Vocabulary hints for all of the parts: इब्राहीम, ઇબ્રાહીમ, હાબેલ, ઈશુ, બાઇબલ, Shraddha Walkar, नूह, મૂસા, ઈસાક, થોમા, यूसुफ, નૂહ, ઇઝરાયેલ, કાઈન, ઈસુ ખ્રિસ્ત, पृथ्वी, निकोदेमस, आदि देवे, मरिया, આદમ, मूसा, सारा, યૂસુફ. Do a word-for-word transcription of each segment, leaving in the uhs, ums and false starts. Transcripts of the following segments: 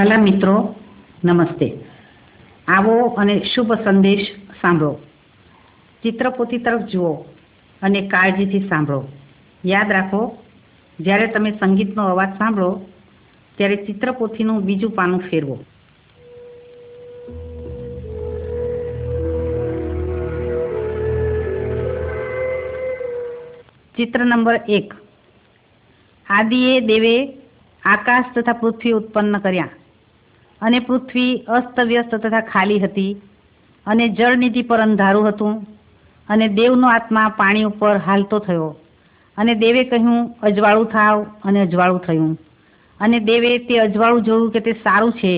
વાલા મિત્રો, નમસ્તે. આવો અને શુભ સંદેશ સાંભળો. ચિત્રપોથી તરફ જુઓ અને કાળજીથી સાંભળો. યાદ રાખો, જ્યારે તમે સંગીતનો અવાજ સાંભળો ત્યારે ચિત્રપોથીનું બીજું પાનું ફેરવો. ચિત્ર નંબર એક. આદિએ દેવે આકાશ તથા પૃથ્વી ઉત્પન્ન કર્યા, અને પૃથ્વી અસ્તવ્યસ્ત તથા ખાલી હતી, અને જળનિધિ પર અંધારું હતું, અને દેવનો આત્મા પાણી ઉપર હાલતો થયો. અને દેવે કહ્યું, અજવાળું થાવ, અને અજવાળું થયું. અને દેવે તે અજવાળું જોયું કે તે સારું છે.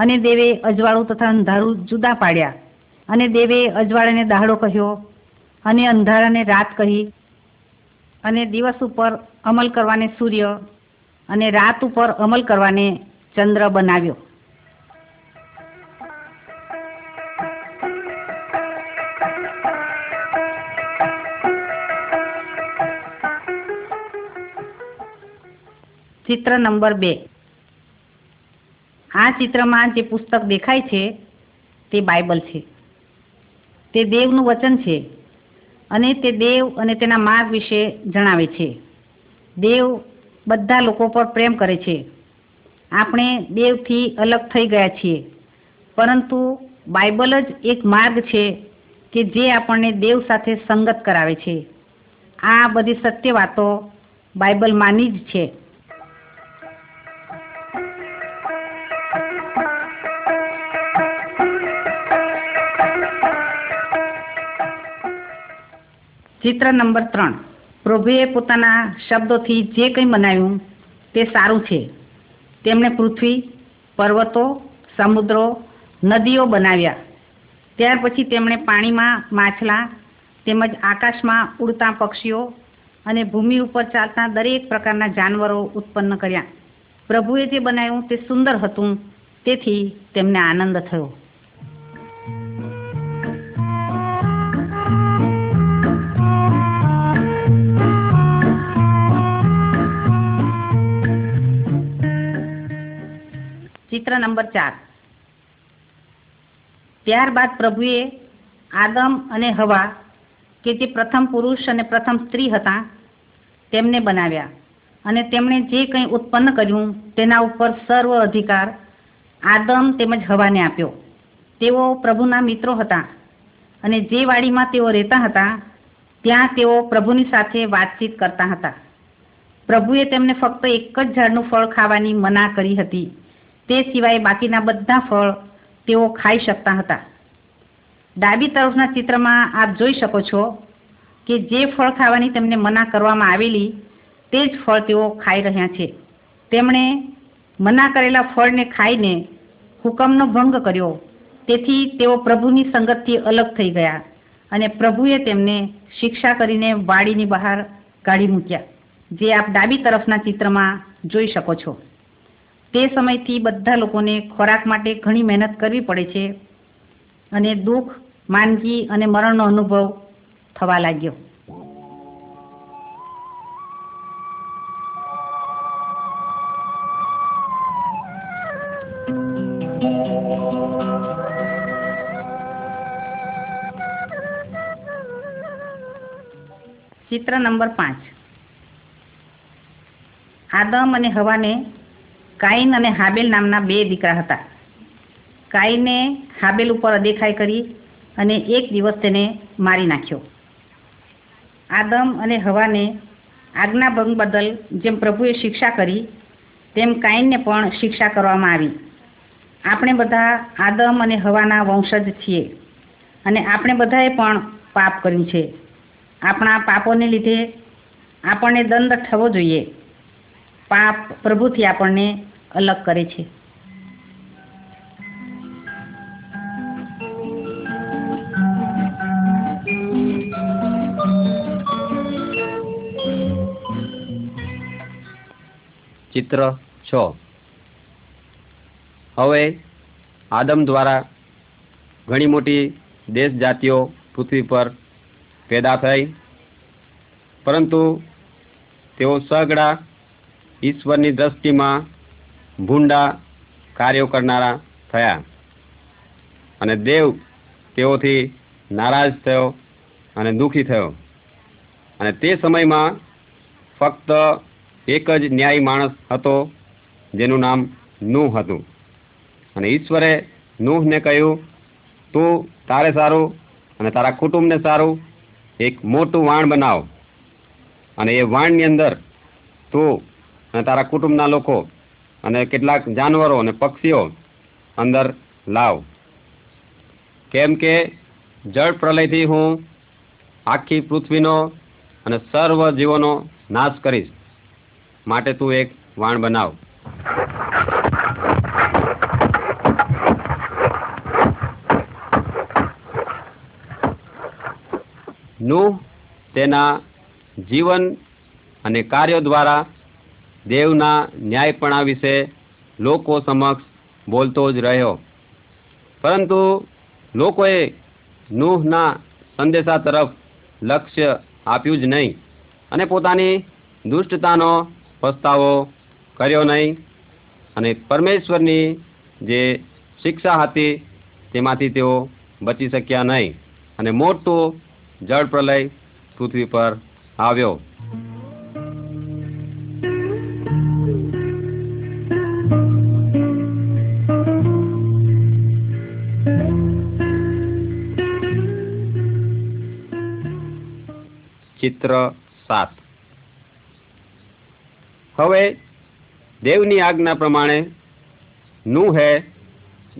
અને દેવે અજવાળું તથા અંધારું જુદા પાડ્યા. અને દેવે અજવાળાને દહાડો કહ્યો, અને અંધારાને રાત કહી. અને દિવસ ઉપર અમલ કરવાને સૂર્ય, અને રાત ઉપર અમલ કરવાને ચંદ્ર બનાવ્યો. ચિત્ર નંબર બે. આ ચિત્રમાં જે પુસ્તક દેખાય છે તે બાઇબલ છે. તે દેવનું વચન છે, અને તે દેવ અને તેના માર્ગ વિશે જણાવે છે. દેવ બધા લોકો પર પ્રેમ કરે છે. આપણે દેવથી અલગ થઈ ગયા છીએ, પરંતુ બાઇબલ જ એક માર્ગ છે કે જે આપણને દેવ સાથે સંગત કરાવે છે. આ બધી સત્ય વાતો બાઇબલમાંની જ છે. ચિત્ર નંબર ત્રણ. પ્રભુએ પોતાના શબ્દોથી જે કંઈ બનાવ્યું તે સારું છે. તેમણે પૃથ્વી, પર્વતો, સમુદ્રો, નદીઓ બનાવ્યા. ત્યાર પછી તેમણે પાણીમાં માછલા તેમજ આકાશમાં ઉડતા પક્ષીઓ અને ભૂમિ ઉપર ચાલતા દરેક પ્રકારના જાનવરો ઉત્પન્ન કર્યા. પ્રભુએ જે બનાવ્યું તે સુંદર હતું, તેથી તેમને આનંદ થયો. ચિત્ર નંબર ચાર. ત્યારબાદ પ્રભુએ આદમ અને હવા, કે જે પ્રથમ પુરુષ અને પ્રથમ સ્ત્રી હતા, તેમને બનાવ્યા. અને તેમણે જે કંઈ ઉત્પન્ન કર્યું તેના ઉપર સર્વ અધિકાર આદમ તેમજ હવાને આપ્યો. તેઓ પ્રભુના મિત્રો હતા, અને જે વાડીમાં તેઓ રહેતા હતા ત્યાં તેઓ પ્રભુની સાથે વાતચીત કરતા હતા. પ્રભુએ તેમને ફક્ત એક જ ઝાડનું ફળ ખાવાની મના કરી હતી. તે સિવાય બાકીના બધા ફળ તેઓ ખાઈ શકતા હતા. ડાબી તરફના ચિત્રમાં આપ જોઈ શકો છો કે જે ફળ ખાવાની તેમને મના કરવામાં આવેલી તે જ ફળ તેઓ ખાઈ રહ્યા છે. તેમણે મના કરેલા ફળને ખાઈને હુકમનો ભંગ કર્યો, તેથી તેઓ પ્રભુની સંગતથી અલગ થઈ ગયા, અને પ્રભુએ તેમને શિક્ષા કરીને વાડીની બહાર કાઢી મૂક્યા, જે આપ ડાબી તરફના ચિત્રમાં જોઈ શકો છો. તે સમયથી બધા લોકોને ખોરાક માટે ઘણી મહેનત કરવી પડે છે, અને દુઃખ, માંદગી અને મરણનો અનુભવ થવા લાગ્યો. ચિત્ર નંબર પાંચ. આદમ અને હવાને કાઈન અને હાબેલ નામના બે દીકરા હતા. કાઈને હાબેલ ઉપર અદેખાઈ કરી અને એક દિવસ તેને મારી નાખ્યો. આદમ અને હવાને આજ્ઞાભંગ બદલ જેમ પ્રભુએ શિક્ષા કરી, તેમ કાઈનને પણ શિક્ષા કરવામાં આવી. આપણે બધા આદમ અને હવાના વંશજ છીએ, અને આપણે બધાએ પણ પાપ કર્યું છે. આપણા પાપોને લીધે આપણને દંડ થવો જોઈએ. પાપ પ્રભુથી આપણને અલગ કરે છે. ચિત્ર છ. હવે આદમ દ્વારા ઘણી મોટી દેશ જાતિઓ પૃથ્વી પર પેદા થઈ, પરંતુ તેઓ સઘળા ઈશ્વરની દ્રષ્ટિમાં ભૂંડા કાર્યો કરનારા થયા અને દેવ તેઓથી નારાજ થયો અને દુઃખી થયો. અને તે સમયમાં ફક્ત એક જ ન્યાયી માણસ હતો જેનું નામ નૂહ હતું. અને ઈશ્વરે નૂહને કહ્યું, તું તારે સારું અને તારા કુટુંબને સારું એક મોટું વાણ બનાવ અને એ વાણની અંદર તું અને તારા કુટુંબના લોકો અને કેટલાક જાનવરો અને પક્ષીઓ અંદર લાવ, કેમ કે જળ પ્રલયથી હું આખી પૃથ્વીનો અને સર્વ જીવોનો નાશ કરીશ, માટે તું એક વાણ બનાવ. નૂહ તેના જીવન અને કાર્યો દ્વારા દેવના ન્યાયપણા વિશે લોકો સમક્ષ બોલતો જ રહ્યો, પરંતુ લોકોએ નૂહના સંદેશા તરફ લક્ષ્ય આપ્યું જ નહીં અને પોતાની દુષ્ટતાનો પસ્તાવો કર્યો નહીં અને પરમેશ્વરની જે શિક્ષા હતી તેમાંથી તેઓ બચી શક્યા નહીં અને મોટો જળ પ્રલય પૃથ્વી પર આવ્યો. चित्र सात. हवे देवनी आज्ञा प्रमाणे नूहे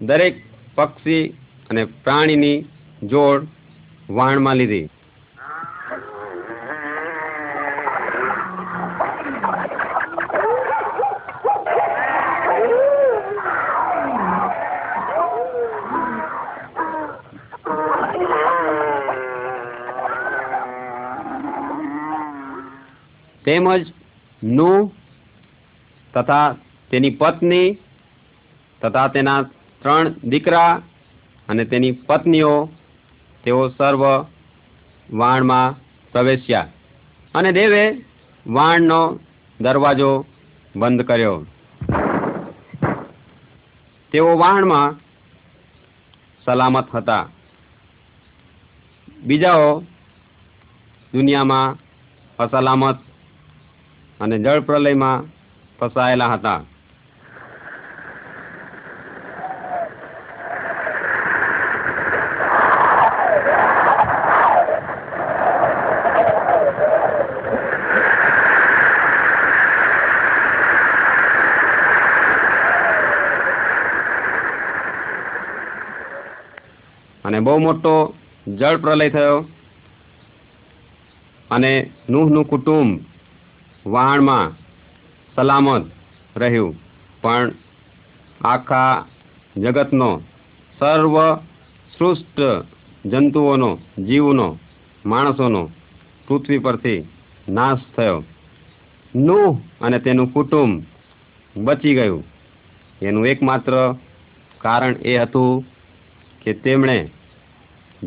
दरेक पक्षी अने प्राणीनी जोड़ वाणमां लीधी. તેમજ નૂહ તથા તેની પત્ની તથા તેના ત્રણ દીકરા અને તેની પત્નીઓ તેઓ સર્વ વાણમાં પ્રવેશ્યા અને દેવે વાણનો દરવાજો બંધ કર્યો. તેઓ વાણમાં સલામત હતા. બીજાઓ દુનિયામાં અસલામત અને જળ પ્રલયમાં ફસાયેલા હતા. અને બહુ મોટો જળ પ્રલય થયો અને નૂહનું કુટુંબ વાણમાં સલામત રહ્યું, પણ આખા જગતનો સર્વ સૃષ્ટ જંતુઓનો, જીવનો, માણસોનો પૃથ્વી પરથી નાશ થયો. નૂહ અને તેનું કુટુંબ બચી ગયું. એનું એકમાત્ર કારણ એ હતું કે તેમણે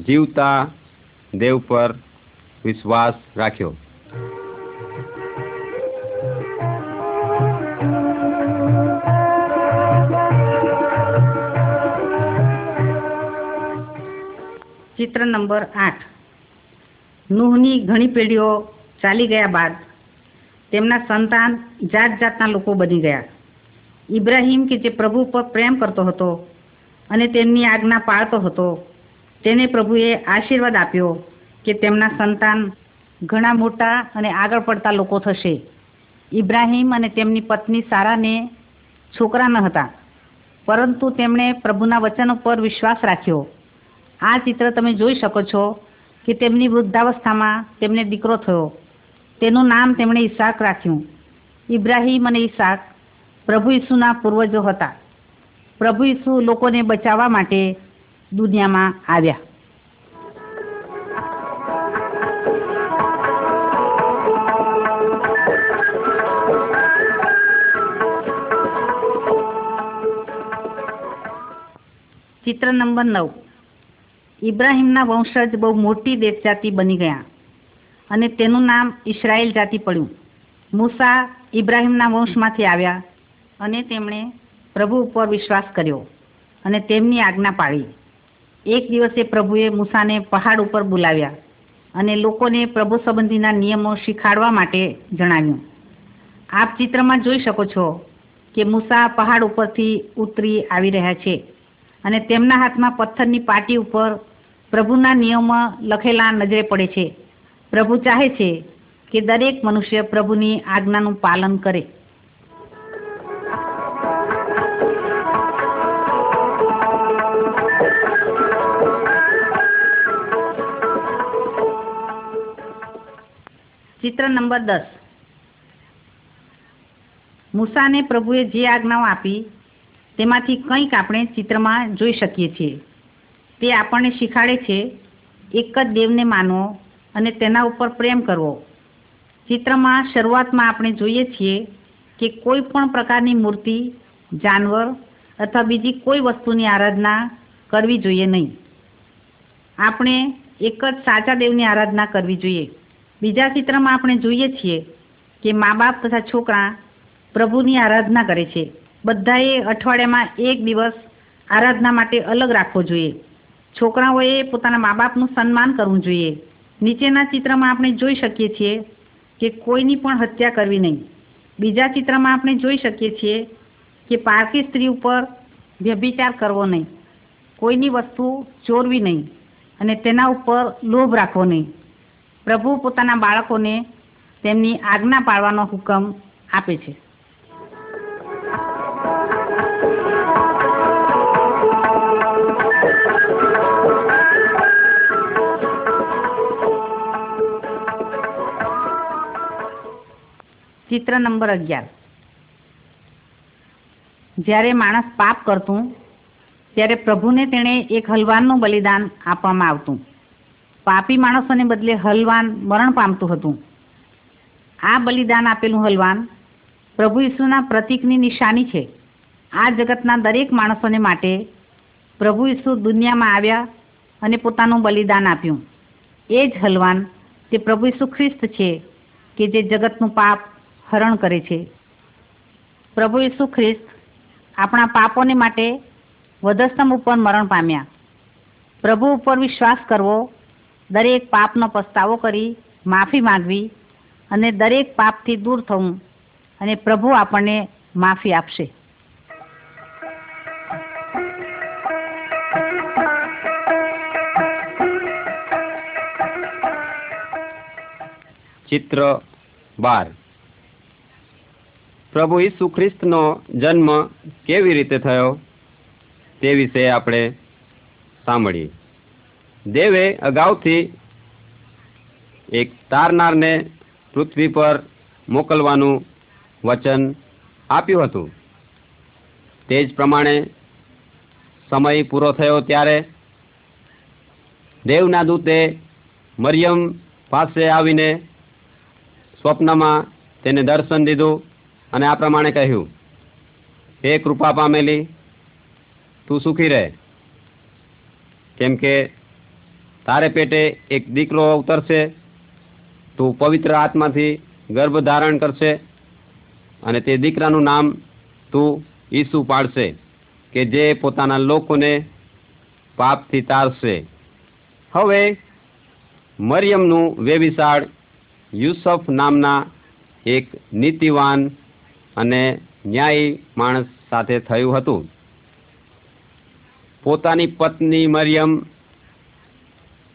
જીવતા દેવ પર વિશ્વાસ રાખ્યો. चित्र नंबर आठ. नूहनी घनी पेढ़ीओ चाली गया बाद तेमना संतान जात जातना लोको बनी गया. इब्राहीम के जे प्रभु पर प्रेम करतो हतो अने तेमनी आज्ञा पाळतो हतो तेने प्रभुए आशीर्वाद आप्यो के तेमना संतान घणा मोटा अने आगळ पडता लोको थशे. इब्राहीम अने तेमनी पत्नी सारा ने छोकरा न हता, परंतु तेमणे प्रभुना वचन पर विश्वास राख्यो. આ ચિત્ર તમે જોઈ શકો છો કે તેમની વૃદ્ધાવસ્થામાં તેમને દીકરો થયો. તેનું નામ તેમણે ઈસાક રાખ્યું. ઇબ્રાહીમ અને ઈસાક પ્રભુ ઈસુના પૂર્વજો હતા. પ્રભુ ઈસુ લોકોને બચાવવા માટે દુનિયામાં આવ્યા. ચિત્ર નંબર નવ. इब्राहिमना वंशज बहु मोटी देश जाति बनी गया अने तेनु नाम इस्राएल जाति पड़्यू. मूसा इब्राहिमना वंशमांथी आव्या अने तेमणे પ્રભુ ઉપર વિશ્વાસ કર્યો અને તેમની આજ્ઞા પાળી। એક દિવસે પ્રભુએ મૂસાને પહાડ ઉપર બોલાવ્યા અને લોકોને પ્રભુ સંબંધીના નિયમો શીખવાડવા માટે જણાવ્યું। આપ ચિત્રમાં જોઈ શકો છો કે મૂસા પહાડ ઉપરથી ઉતરી આવી રહ્યા છે અને તેમના હાથમાં પથ્થરની પાટી ઉપર પ્રભુના નિયમમાં લખેલા નજરે પડે છે। પ્રભુ ચાહે છે કે દરેક મનુષ્ય પ્રભુની આજ્ઞાનું પાલન કરે। चित्र नंबर दस। मूसा ने प्रभुए जे आज्ञाओं आपी तेमांथी कंईक आपणे चित्रमां जोई शकीए छीए। ते आपणे शीखाडे छे एक ज देवने मानवो अने तेना उपर प्रेम करवो। चित्रमां शरूआतमां आपणे जोईए छीए के कोई पण प्रकारनी मूर्ति, जानवर अथवा बीजी कोई वस्तुनी आराधना करवी जोईए नहीं। आपणे एक ज साचा देवनी आराधना करवी जोईए। बीजा चित्र में आपणे जोईए छीए के माँ बाप तथा छोकरा प्रभुनी आराधना करे छे। बधाए अठवाडियामां एक दिवस आराधना माटे अलग राखवो जोईए। छोकराओए पोताना माँ बापनुं सन्मान करवुं जोईए। नीचेना चित्र में आपणे जोई शकीए छीए के कोईनी पण हत्या करवी नहीं। बीजा चित्र में आपणे जोई शकीए छीए के पारकी स्त्री पर व्यभिचार करवो नहीं। कोईनी वस्तु चोरवी नहीं अने तेना उपर लोभ राखवो नहीं। प्रभु पोताना बाळकोने तेमनी आज्ञा पाळવાનો હુકમ આપે છે। ચિત્ર નંબર અગિયાર। જ્યારે માણસ પાપ કરતું ત્યારે પ્રભુને તેણે એક હલવાનનું બલિદાન આપવામાં આવતું। पापी माणसोने बदले हलवान मरण पामतुं हतुं। आ बलिदान आपेलुं हलवान प्रभु ईसुना प्रतीकनी निशानी छे। आ जगतना दरेक माणसोने माटे प्रभु ईसु दुनियामां आव्या अने पोतानुं बलिदान आप्युं। ए ज हलवान ते प्रभु ईसु ख्रिस्त छे के जे जगतनुं पाप हरण करे छे। प्रभु ईसु ख्रिस्त आपणा पापोने माटे वधस्तंभ उपर मरण पाम्या। प्रभु उपर विश्वास करवो, दरेक पापनो पस्तावो करी माफी मांगवी अने दरेक पापथी दूर थवुं अने प्रभु आपणे माफी आपशे। चित्र बार। प्रभु ईसु ख्रिस्तनो जन्म केवी रीते थयो ते विषे आपणे सांभळीए। देवे अगाउथी एक तारनारने पृथ्वी पर मोकलवानुं वचन आप्युं हतुं। ते ज प्रमाणे समय पूरो थयो त्यारे देवना दूते मरियम पासे आवीने स्वप्नमां तेने दर्शन दीधुं अने आ प्रमाणे कह्युं, हे कृपा पामेली, तू सुखी रहे, केम के तारे पेटे एक दीकरो उतरशे, तू पवित्र आत्माथी गर्भ धारण करशे अने ते दीकरानुं नाम तू ईसु पाडशे के जे पोताना लोकोने पापथी तारशे। हवे मरियमनुं वेविसाळ यूसुफ नामना एक नीतिवान अने न्यायी माणस साथे थयुं हतुं। पोतानी पत्नी मरियम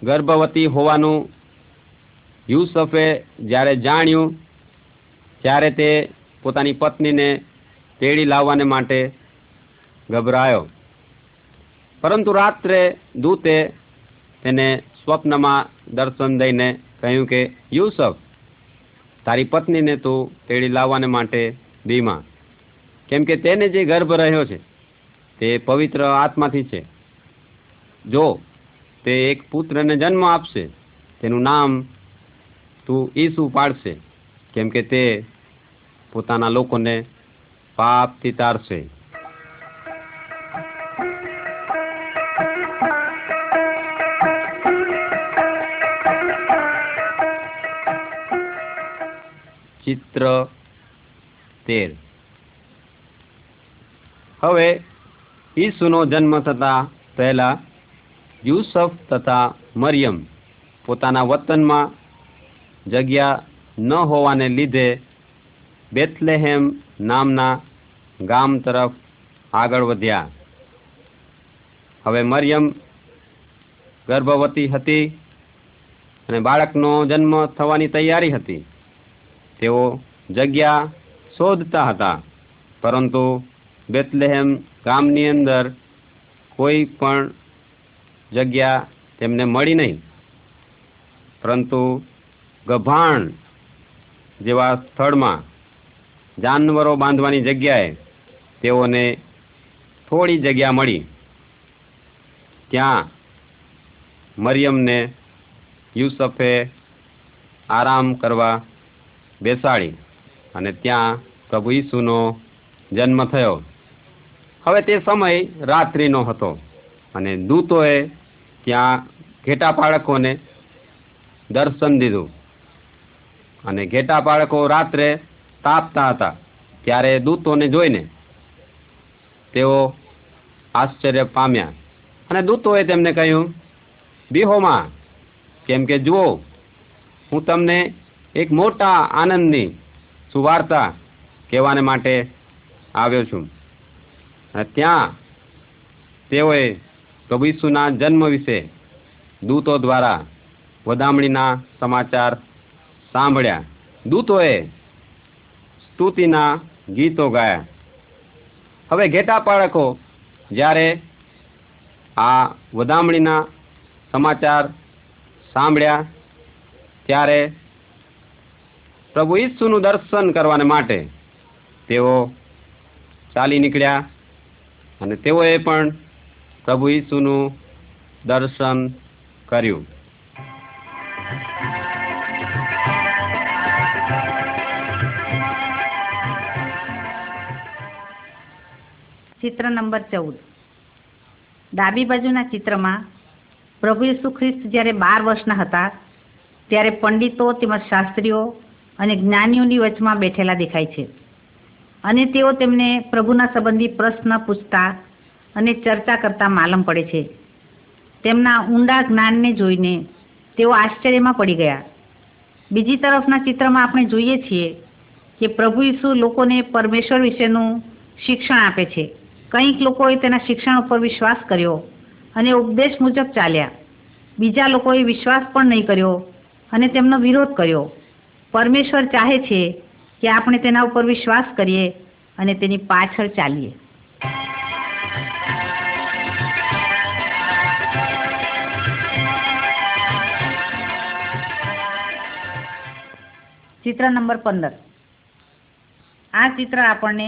गर्भवती होवानुं यूसुफे ज्यारे जाण्युं त्यारे ते पोतानी पत्नीने तेड़ी लाववाने माटे गभरायो। परंतु रात्रे दूते तेने स्वप्नमां दर्शन दईने कह्युं के यूसुफ, तारी पत्नीने तू तेड़ी लाववाने माटे बीमा, केम के तेने जे गर्भ रह्यो छे ते पवित्र आत्माथी छे। जो ते एक पुत्र ने जन्म आपसे, तेनु नाम तू ईसु पाड़से, केम के ते पोताना लोको ने पाप थी तारसे। चित्र तेर। હવે ઈસુનો જન્મ થતાં પહેલાં यूसुफ तथा मरियम पोताना वतन में जगह न होवाने लीधे बेथलेहेम नामना गाम तरफ आगळ वध्या। हवे मरियम गर्भवती हती अने बाळकनो जन्म थवानी तैयारी हती। तेओ जगह शोधता हता परंतु बेथलेहेम गामनी अंदर कोई पण जगह तेमने मड़ी नहीं, परंतु गभाण जेवा स्थल में जानवरों बांधवानी जगह तेओने थोड़ी जगह मड़ी। त्या मरियम ने यूसुफे आराम करवा बेसाड़ी अने त्या प्रभु ईसुनो जन्म थयो। हवे ते समय रात्रिनो हतो अने दूतोए त्या घेटा बाळको ने दर्शन दीधुं अने घेटा बाळको रात्रे तापता हता त्यारे दूतोने जोईने तेओ आश्चर्य पाम्या अने दूतोए तेमने कह्युं बीहो मां, केम के जुओ हुं तमने एक मोटा आनंदनी सुवार्ता कहेवाने माटे आव्यो छुं। अने त्या तेओए प्रभु ईसुना जन्म विषे दूतों द्वारा वधामणीना समाचार सांभळ्या। दूतोए स्तुतिना गीतों गाया। हवे घेटा बाळको ज्यारे आ वधामणीना समाचार सांभळ्या त्यारे प्रभु ईसुनु दर्शन करवाने माटे तेओ चाली निकळ्या अने तेओए पण प्रभु ईसुनु दर्शन कर्यु। चित्र नंबर चौदह। डाबी बाजुना चित्र में प्रभु ईसु ख्रिस्त जयरे बार वर्षना हता त्यारे पंडितों तेमज शास्त्रीओ अने ज्ञानीओनी वच्चमां बेठेला देखाय छे अने तेओ तेमने प्रभुना संबंधी प्रश्न पूछता અને ચર્ચા કરતા માલમ પડે છે। તેમના ઊંડા જ્ઞાનને જોઈને તેઓ આશ્ચર્યમાં પડી ગયા। બીજી તરફના ચિત્રમાં આપણે જોઈએ છીએ કે પ્રભુ ઈસુ લોકોને પરમેશ્વર વિશેનું શિક્ષણ આપે છે। કંઈક લોકોએ તેના શિક્ષણ ઉપર વિશ્વાસ કર્યો અને ઉપદેશ મુજબ ચાલ્યા, બીજા લોકોએ વિશ્વાસ પણ નહીં કર્યો અને તેમનો વિરોધ કર્યો। પરમેશ્વર ચાહે છે કે આપણે તેના ઉપર વિશ્વાસ કરીએ અને તેની પાછળ ચાલીએ। चित्र नंबर पंदर। आ चित्र आपने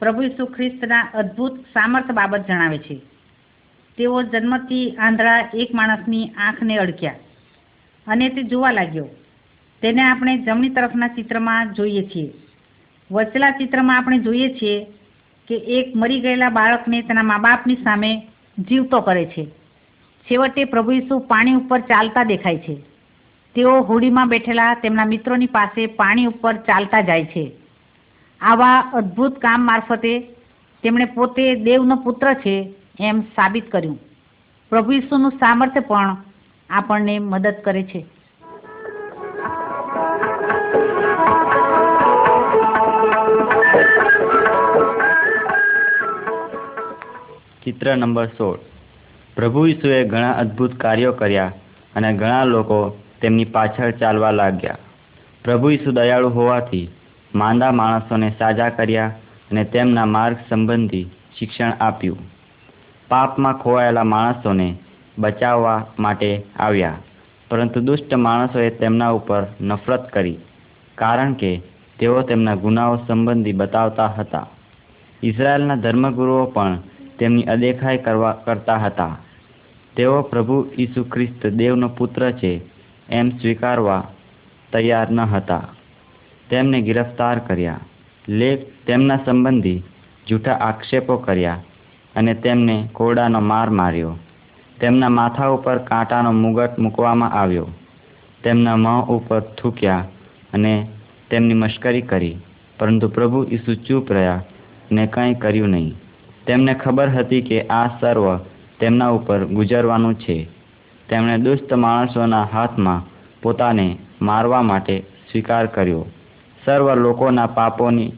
प्रभु ईसु ख्रिस्तना अद्भुत सामर्थ बाबत जणावे छे। तेओ जन्मथी आंधळा एक माणसनी आँखने अड़क्या अने ते जोवा लाग्यो। तेने आपणे जमणी तरफना चित्रमां जोईए छीए। वचला चित्रमां आपणे जोईए छीए के एक मरी गयेला बाळकने तेना मा बापनी सामे जीवतो करे छे। छेवटे प्रभु ईसु पाणी उपर चालता देखाय छे। તેઓ હોડીમાં બેઠેલા તેમના મિત્રોની પાસે પાણી ઉપર ચાલતા જાય છે। આવા અદ્ભુત કામ મારફતે તેમણે પોતે દેવનો પુત્ર છે એમ સાબિત કર્યું। પ્રભુ ઈસુનું સામર્થ્ય પણ આપણને મદદ કરે છે। ચિત્ર નંબર સોળ। પ્રભુ ઈસુએ ઘણા અદ્ભુત કાર્યો કર્યા અને ઘણા લોકો તેમની પાછળ ચાલવા લાગ્યા। પ્રભુ ઈસુ દયાળુ હોવાથી માંદા માણસોને સાજા કર્યા અને તેમના માર્ગ સંબંધી શિક્ષણ આપ્યું। પાપમાં ખોવાયેલા માણસોને બચાવવા માટે આવ્યા, પરંતુ દુષ્ટ માણસોએ તેમના ઉપર નફરત કરી, કારણ કે તેઓ તેમના ગુનાઓ સંબંધી બતાવતા હતા। ઇઝરાયેલના ધર્મગુરુઓ પણ તેમની અદેખાઈ કરવા કરતા હતા। તેઓ પ્રભુ ઈસુ ખ્રિસ્ત દેવનો પુત્ર છે એમ સ્વીકારવા તૈયાર ન હતા। તેમને ગિરફ્તાર કર્યા, લેખ તેમના સંબંધી જૂઠા આક્ષેપો કર્યા અને તેમને કોરડાનો માર માર્યો। તેમના માથા ઉપર કાંટાનો મુગટ મૂકવામાં આવ્યો, તેમના મોં ઉપર થૂક્યા અને તેમની મશ્કરી કરી, પરંતુ પ્રભુ ઈસુ ચૂપ રહ્યા અને કંઈ કર્યું નહીં। તેમને ખબર હતી કે આ સર્વ તેમના ઉપર ગુજરવાનું છે. તેમણે દુષ્ટ માણસોના હાથમાં પોતાને મારવા માટે સ્વીકાર કર્યો. સર્વ લોકોના પાપોની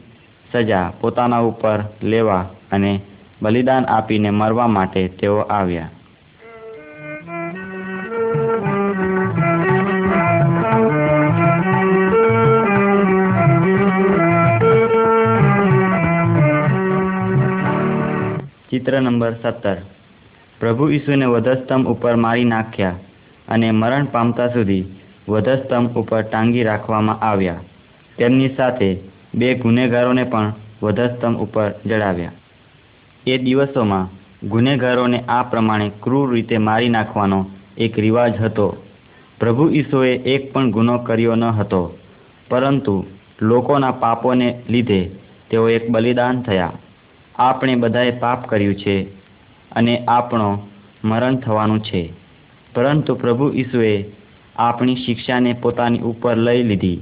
સજા પોતાના ઉપર લેવા અને બલિદાન આપીને મરવા માટે તેઓ આવ્યા. ચિત્ર નંબર સત્તર. પ્રભુ ઈસુને વધસ્તંભ ઉપર મારી નાખ્યા અને મરણ પામતા સુધી વધસ્તંભ ઉપર ટાંગી રાખવામાં આવ્યા. તેમની સાથે બે ગુનેગારોને પણ વધસ્તંભ ઉપર જડાવ્યા. એ દિવસોમાં ગુનેગારોને આ પ્રમાણે ક્રૂર રીતે મારી નાખવાનો એક રિવાજ હતો. પ્રભુ ઈસુએ એક પણ ગુનો કર્યો ન હતો, પરંતુ લોકોના પાપોને લીધે તેઓ એક બલિદાન થયા. આપણે બધાએ પાપ કર્યું છે અને આપણો મરણ થવાનું છે, પરંતુ પ્રભુ ઈસુએ આપણી શિક્ષાને પોતાની ઉપર લઈ લીધી.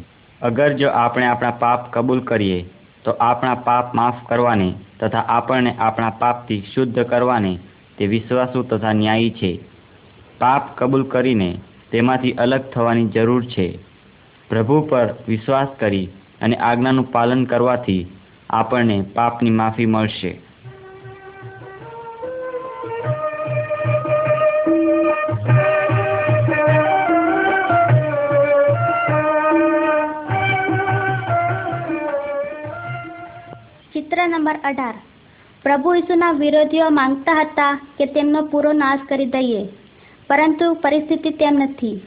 અગર જો આપણે આપણા પાપ કબૂલ કરીએ તો આપણા પાપ માફ કરવાને તથા આપણને આપણા પાપથી શુદ્ધ કરવાને તે વિશ્વાસુ તથા ન્યાયી છે. પાપ કબૂલ કરીને તેમાંથી અલગ થવાની જરૂર છે. પ્રભુ પર વિશ્વાસ કરી અને આજ્ઞાનું પાલન કરવાથી આપણને પાપની માફી મળશે. ચિત્ર નંબર અઢાર. પ્રભુ ઈસુના વિરોધીઓ માંગતા હતા કે તેમનો પૂરો નાશ કરી દઈએ, પરંતુ પરિસ્થિતિ તેમ નથી.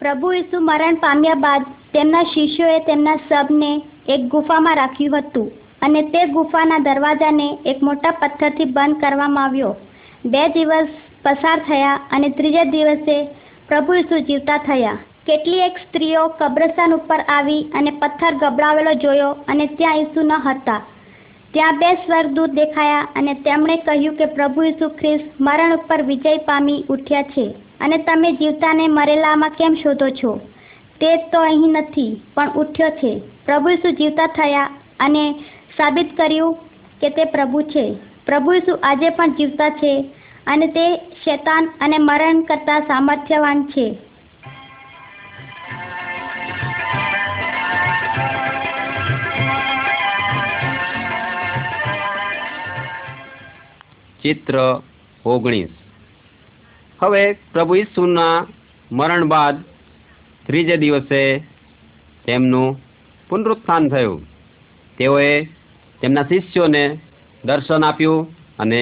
પ્રભુ ઈસુ મરણ પામ્યા બાદ તેમના શિષ્યોએ તેમના શબને એક ગુફામાં રાખ્યું હતું અને તે ગુફાના દરવાજાને એક મોટા પથ્થરથી બંધ કરવામાં આવ્યો. બે દિવસ પસાર થયા અને ત્રીજે દિવસે પ્રભુ ઈસુ જીવતા થયા. કેટલીક સ્ત્રીઓ કબ્રસ્તાન ઉપર આવી અને પથ્થર ગબડાવેલો જોયો અને ત્યાં ઈસુ ન હતા. ત્યાં બે સ્વર્ગદૂત દેખાયા અને તેમણે કહ્યું કે પ્રભુ ઈસુ ખ્રિસ્ત મરણ ઉપર વિજય પામી ઉઠ્યા છે, અને તમે જીવતાને મરેલામાં કેમ શોધો છો? તે તો અહીં નથી, પણ ઉઠ્યો છે. પ્રભુ ઈસુ જીવતા થયા અને સાબિત કર્યું કે તે પ્રભુ છે. પ્રભુ ઈસુ આજે પણ જીવતા છે અને તે શેતાન અને મરણ કરતા સામર્થ્યવાન છે. ચિત્ર ઓગણીસ. હવે પ્રભુ ઈસુના મરણ બાદ ત્રીજે દિવસે તેમનું પુનરુત્થાન થયું. તેઓએ તેમના શિષ્યોને દર્શન આપ્યું અને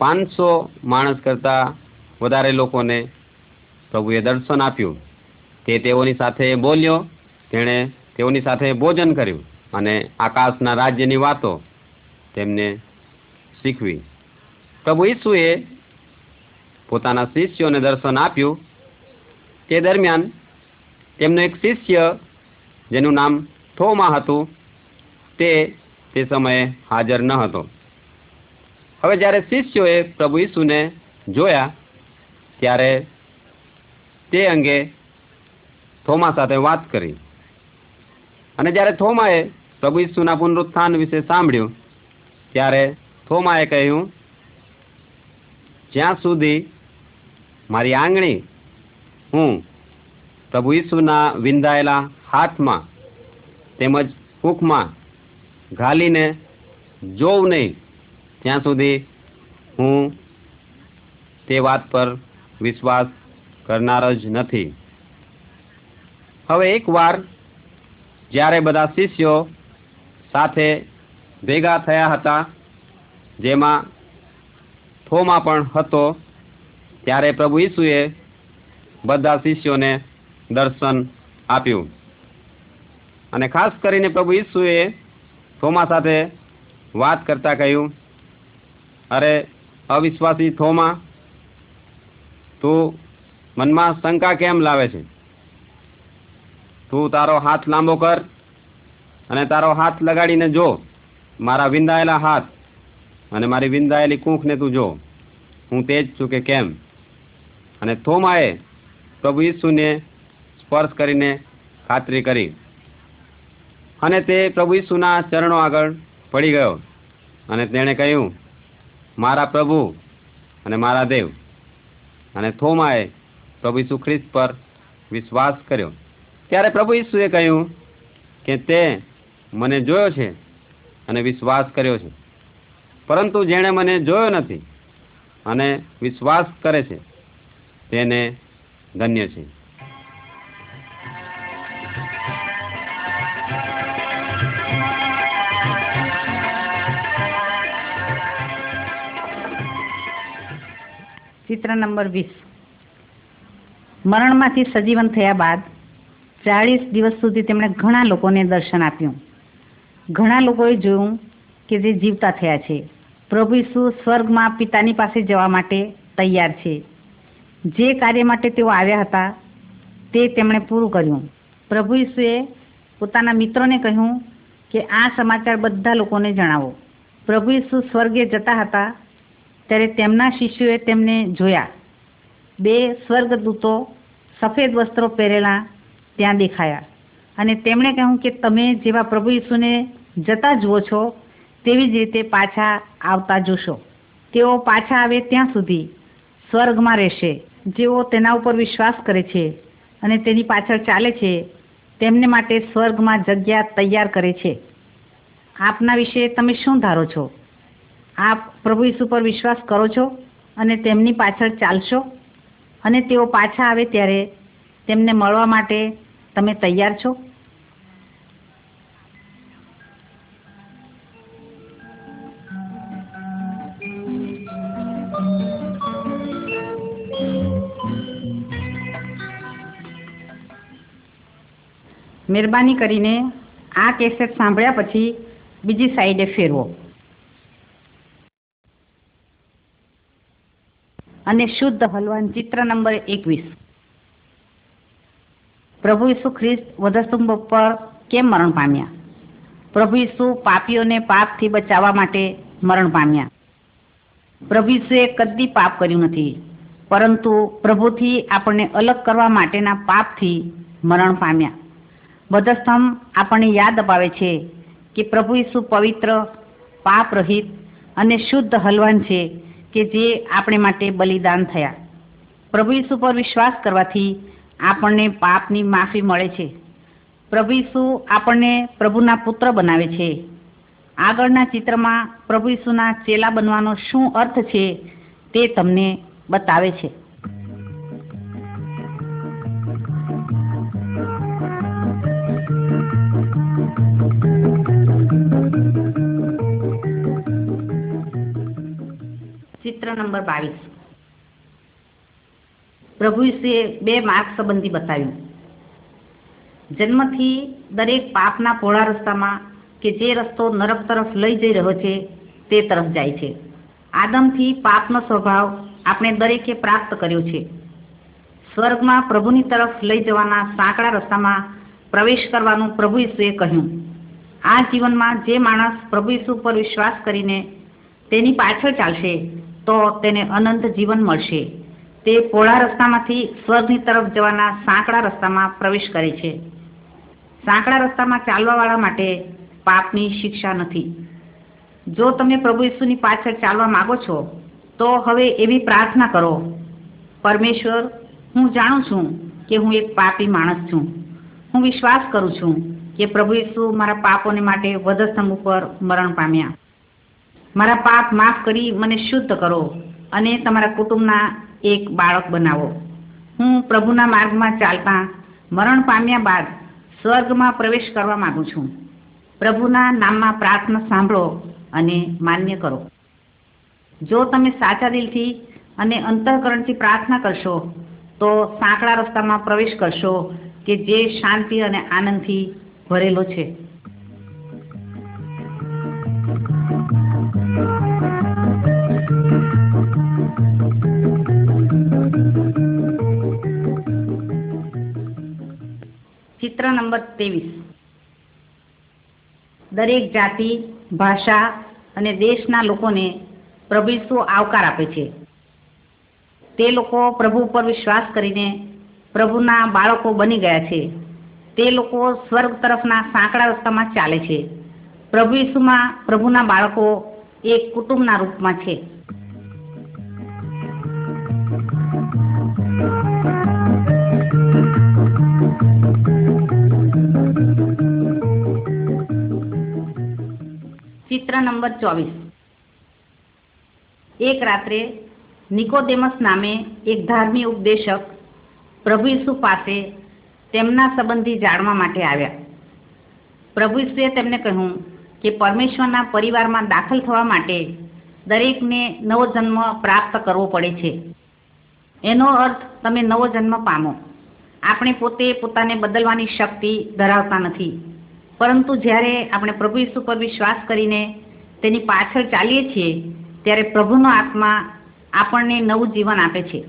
પાંચસો માણસ કરતાં વધારે લોકોને પ્રભુએ દર્શન આપ્યું. તે તેઓની સાથે બોલ્યો, તેણે તેઓની સાથે ભોજન કર્યું અને આકાશના રાજ્યની વાતો તેમને શીખવી. પ્રભુ ઈસુએ પોતાના શિષ્યોને દર્શન આપ્યું. તે દરમિયાન તેમનો એક શિષ્ય, જેનું નામ થોમા હતું, તે તે સમયે હાજર ન હતો. હવે જ્યારે શિષ્યોએ પ્રભુ ઈસુને જોયા ત્યારે તે અંગે થોમા સાથે વાત કરી, અને જ્યારે થોમાએ પ્રભુ ઈસુના પુનરુત્થાન વિશે સાંભળ્યું ત્યારે થોમાએ કહ્યું, જ્યાં સુધી મારી આંગળી હું પ્રભુ ઈસુના વિંધાયેલા હાથમાં તેમજ હૂંફમાં ઘાલીને જોઉં નહીં, ત્યાં સુધી હું તે વાત પર વિશ્વાસ કરનાર જ નથી. હવે એકવાર જ્યારે બધા શિષ્યો સાથે ભેગા થયા હતા, જેમાં થોમા પણ હતો, ત્યારે પ્રભુ ઈસુએ બધા શિષ્યોને દર્શન આપ્યું. અને ખાસ કરીને પ્રભુ ઈસુએ થોમા સાથે વાત કરતા કહ્યું, અરે અવિશ્વાસી થોમા, તું મનમાં શંકા કેમ લાવે છે? તું તારો હાથ લાંબો કર અને તારો હાથ લગાડીને જો મારા વિંધાયેલા હાથ અને મારી વિંધાયેલી કૂંખને તું જો, હું તે જ છું કે કેમ? અને થોમાએ પ્રભુ ઈસુને સ્પર્શ કરીને ખાતરી કરી અને તે પ્રભુ ઈસુના ચરણો આગળ પડી ગયો અને તેણે કહ્યું, મારા પ્રભુ અને મારા દેવ. અને થોમાએ પ્રભુ ઈસુ ખ્રિસ્ત પર વિશ્વાસ કર્યો. ત્યારે પ્રભુ ઈસુએ કહ્યું કે તે મને જોયો છે અને વિશ્વાસ કર્યો છે, પરંતુ જેણે મને જોયો નથી અને વિશ્વાસ કરે છે તેને ધન્ય છે. ચિત્ર નંબર વીસ. મરણમાંથી સજીવન થયા બાદ ચાળીસ દિવસ સુધી તેમણે ઘણા લોકોને દર્શન આપ્યું. ઘણા લોકોએ જોયું કે જે જીવતા થયા છે. પ્રભુ ઈસુ સ્વર્ગમાં પિતાની પાસે જવા માટે તૈયાર છે. જે કાર્ય માટે તેઓ આવ્યા હતા તે તેમણે પૂરું કર્યું. પ્રભુ ઈસુએ પોતાના મિત્રોને કહ્યું કે આ સમાચાર બધા લોકોને જણાવો. પ્રભુ ઈસુ સ્વર્ગે જતા હતા ત્યારે તેમના શિષ્યોએ તેમને જોયા. બે સ્વર્ગદૂતો સફેદ વસ્ત્રો પહેરેલા ત્યાં દેખાયા અને તેમણે કહ્યું કે તમે જેવા પ્રભુ ઈસુને જતા જુઓ છો તેવી જ રીતે પાછા આવતા જોશો. તેઓ પાછા આવે ત્યાં સુધી સ્વર્ગમાં રહેશે. જેઓ તેના ઉપર વિશ્વાસ કરે છે અને તેની પાછળ ચાલે છે તેમને માટે સ્વર્ગમાં જગ્યા તૈયાર કરે છે. આપના વિશે તમે શું ધારો છો? આપ પ્રભુ ઈસુ પર વિશ્વાસ કરો છો અને તેમની પાછળ ચાલશો? અને તેઓ પાછા આવે ત્યારે તેમને મળવા માટે તમે તૈયાર છો? મહેરબાની કરીને આ કેસેટ સાંભળ્યા પછી બીજી સાઈડે ફેરવો અને શુદ્ધ હલવાન. ચિત્ર નંબર એકવીસ. પ્રભુ ઈસુ ખ્રિસ્ત વધસ્તંભ પર કેમ મરણ પામ્યા? પ્રભુ ઈસુ પાપીઓને પાપથી બચાવવા માટે મરણ પામ્યા. પ્રભુ ઈસુએ કદી પાપ કર્યું નથી, પરંતુ પ્રભુથી આપણને અલગ કરવા માટેના પાપથી મરણ પામ્યા. વધસ્તંભ આપણને યાદ અપાવે છે કે પ્રભુ ઈસુ પવિત્ર, પાપ રહિત અને શુદ્ધ હલવાન છે કે જે આપણે માટે બલિદાન થયા. પ્રભુ ઈસુ પર વિશ્વાસ કરવાથી આપણને પાપની માફી મળે છે. પ્રભુ ઈસુ આપણને પ્રભુના પુત્ર બનાવે છે. આગળના ચિત્રમાં પ્રભુ ઈસુના ચેલા બનવાનો શું અર્થ છે તે તમને બતાવે છે. નંબર બાવીસ. પ્રભુ ઈસુએ બે માર્ગ સંબંધી બતાવ્યું. જન્મથી દરેક પાપના પહોળા રસ્તામાં કે જે રસ્તો નરક તરફ લઈ જઈ રહ્યો છે તે તરફ જાય છે. આદમથી પાપનો સ્વભાવ આપણે દરેકે પ્રાપ્ત કર્યો છે. સ્વર્ગમાં પ્રભુની તરફ લઈ જવાના સાંકડા રસ્તામાં પ્રવેશ કરવાનું પ્રભુ ઈસુએ કહ્યું. આ જીવનમાં જે માણસ પ્રભુ ઈસુ પર વિશ્વાસ કરીને તેની પાછળ ચાલશે તો તેને અનંત જીવન મળશે. તે પહોળા રસ્તામાંથી સ્વર્ગની તરફ જવાના સાંકડા રસ્તામાં પ્રવેશ કરે છે. સાંકડા રસ્તામાં ચાલવાવાળા માટે પાપની શિક્ષા નથી. જો તમે પ્રભુ ઈસુની પાછળ ચાલવા માગો છો તો હવે એવી પ્રાર્થના કરો: પરમેશ્વર, હું જાણું છું કે હું એક પાપી માણસ છું. હું વિશ્વાસ કરું છું કે પ્રભુ ઈસુ મારા પાપોને માટે વધસ્તંભ ઉપર મરણ પામ્યા. મારા પાપ માફ કરી મને શુદ્ધ કરો અને તમારા કુટુંબના એક બાળક બનાવો. હું પ્રભુના માર્ગમાં ચાલતા મરણ પામ્યા બાદ સ્વર્ગમાં પ્રવેશ કરવા માંગુ છું. પ્રભુના નામમાં પ્રાર્થના સાંભળો અને માન્ય કરો. જો તમે સાચા દિલથી અને અંતઃકરણથી પ્રાર્થના કરશો તો સાંકડા રસ્તામાં પ્રવેશ કરશો કે જે શાંતિ અને આનંદથી ભરેલો છે. ચિત્ર નંબર ત્રેવીસ. દરેક જાતિ, ભાષા અને દેશના લોકોને પ્રભુ ઈસુ આવકાર આપે છે. તે લોકો પ્રભુ પર વિશ્વાસ કરીને પ્રભુના બાળકો બની ગયા છે. તે લોકો સ્વર્ગ તરફના સાંકડા રસ્તામાં ચાલે છે. પ્રભુ ઈસુમાં પ્રભુના બાળકો એક કુટુંબના રૂપમાં છે. चित्र नंबर चौबीस। एक रात्रे निकोदेमस नामे एक धार्मिक उपदेशक प्रभु ईसु पासे તેમના સંબંધી જાણવા માટે આવ્યા। પ્રભુ ઈસુએ તેમને કહ્યું કે પરમેશ્વરના પરિવારમાં દાખલ થવા માટે દરેકને નવો જન્મ પ્રાપ્ત કરવો પડે છે। એનો અર્થ તમે નવો જન્મ પામો। આપણે પોતે પોતાને બદલવાની શક્તિ ધરાવતા નથી, પરંતુ જ્યારે આપણે પ્રભુ ઈસુ પર વિશ્વાસ કરીને તેની પાછળ ચાલીએ છીએ ત્યારે પ્રભુનો આત્મા આપણને નવું જીવન આપે છે।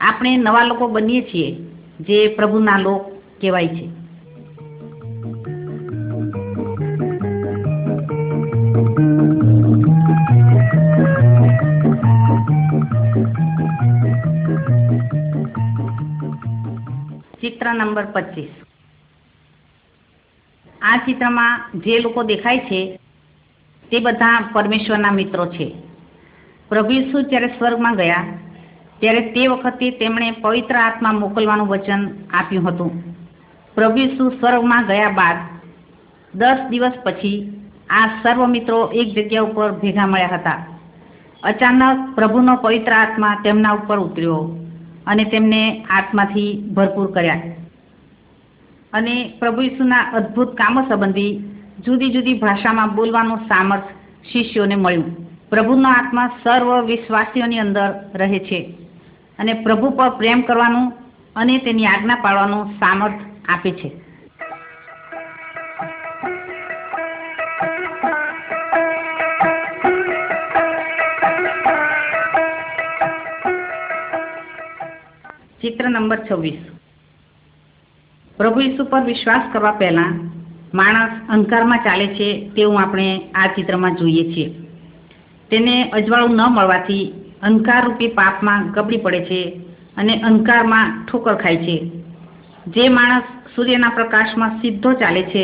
આપણે નવા લોકો બનીએ છીએ જે પ્રભુના લોક કહેવાય છે। ચિત્ર નંબર પચીસ। આ ચિત્રમાં જે લોકો દેખાય છે તે બધા પરમેશ્વરના મિત્રો છે। પ્રભુ ઈસુ જ્યારે સ્વર્ગમાં ગયા ત્યારે તે વખતે તેમણે પવિત્ર આત્મા મોકલવાનું વચન આપ્યું હતું। પ્રભુ ઈસુ સ્વર્ગમાં ગયા બાદ દસ દિવસ પછી આ સર્વ મિત્રો એક જગ્યા ઉપર ભેગા મળ્યા હતા। અચાનક પ્રભુનો પવિત્ર આત્મા તેમના ઉપર ઉતર્યો અને તેમને આત્માથી ભરપૂર કર્યા, અને પ્રભુ ઈસુના અદ્ભુત કામો સંબંધી જુદી જુદી ભાષામાં બોલવાનું સામર્થ્ય શિષ્યોને મળ્યું। પ્રભુનો આત્મા સર્વ વિશ્વાસીઓની અંદર રહે છે અને પ્રભુ પર પ્રેમ કરવાનું અને તેની આજ્ઞા પાળવાનું સામર્થ આપે છે। ચિત્ર નંબર છવ્વીસ। પ્રભુ ઈસુ પર વિશ્વાસ કરવા પહેલા માણસ અંધકારમાં ચાલે છે તેવું આપણે આ ચિત્રમાં જોઈએ છીએ। તેને અજવાળું ન મળવાથી અંધકાર રૂપી પાપમાં ગબડી પડે છે અને અંધકારમાં ઠોકર ખાય છે। જે માણસ સૂર્યના પ્રકાશમાં સીધો ચાલે છે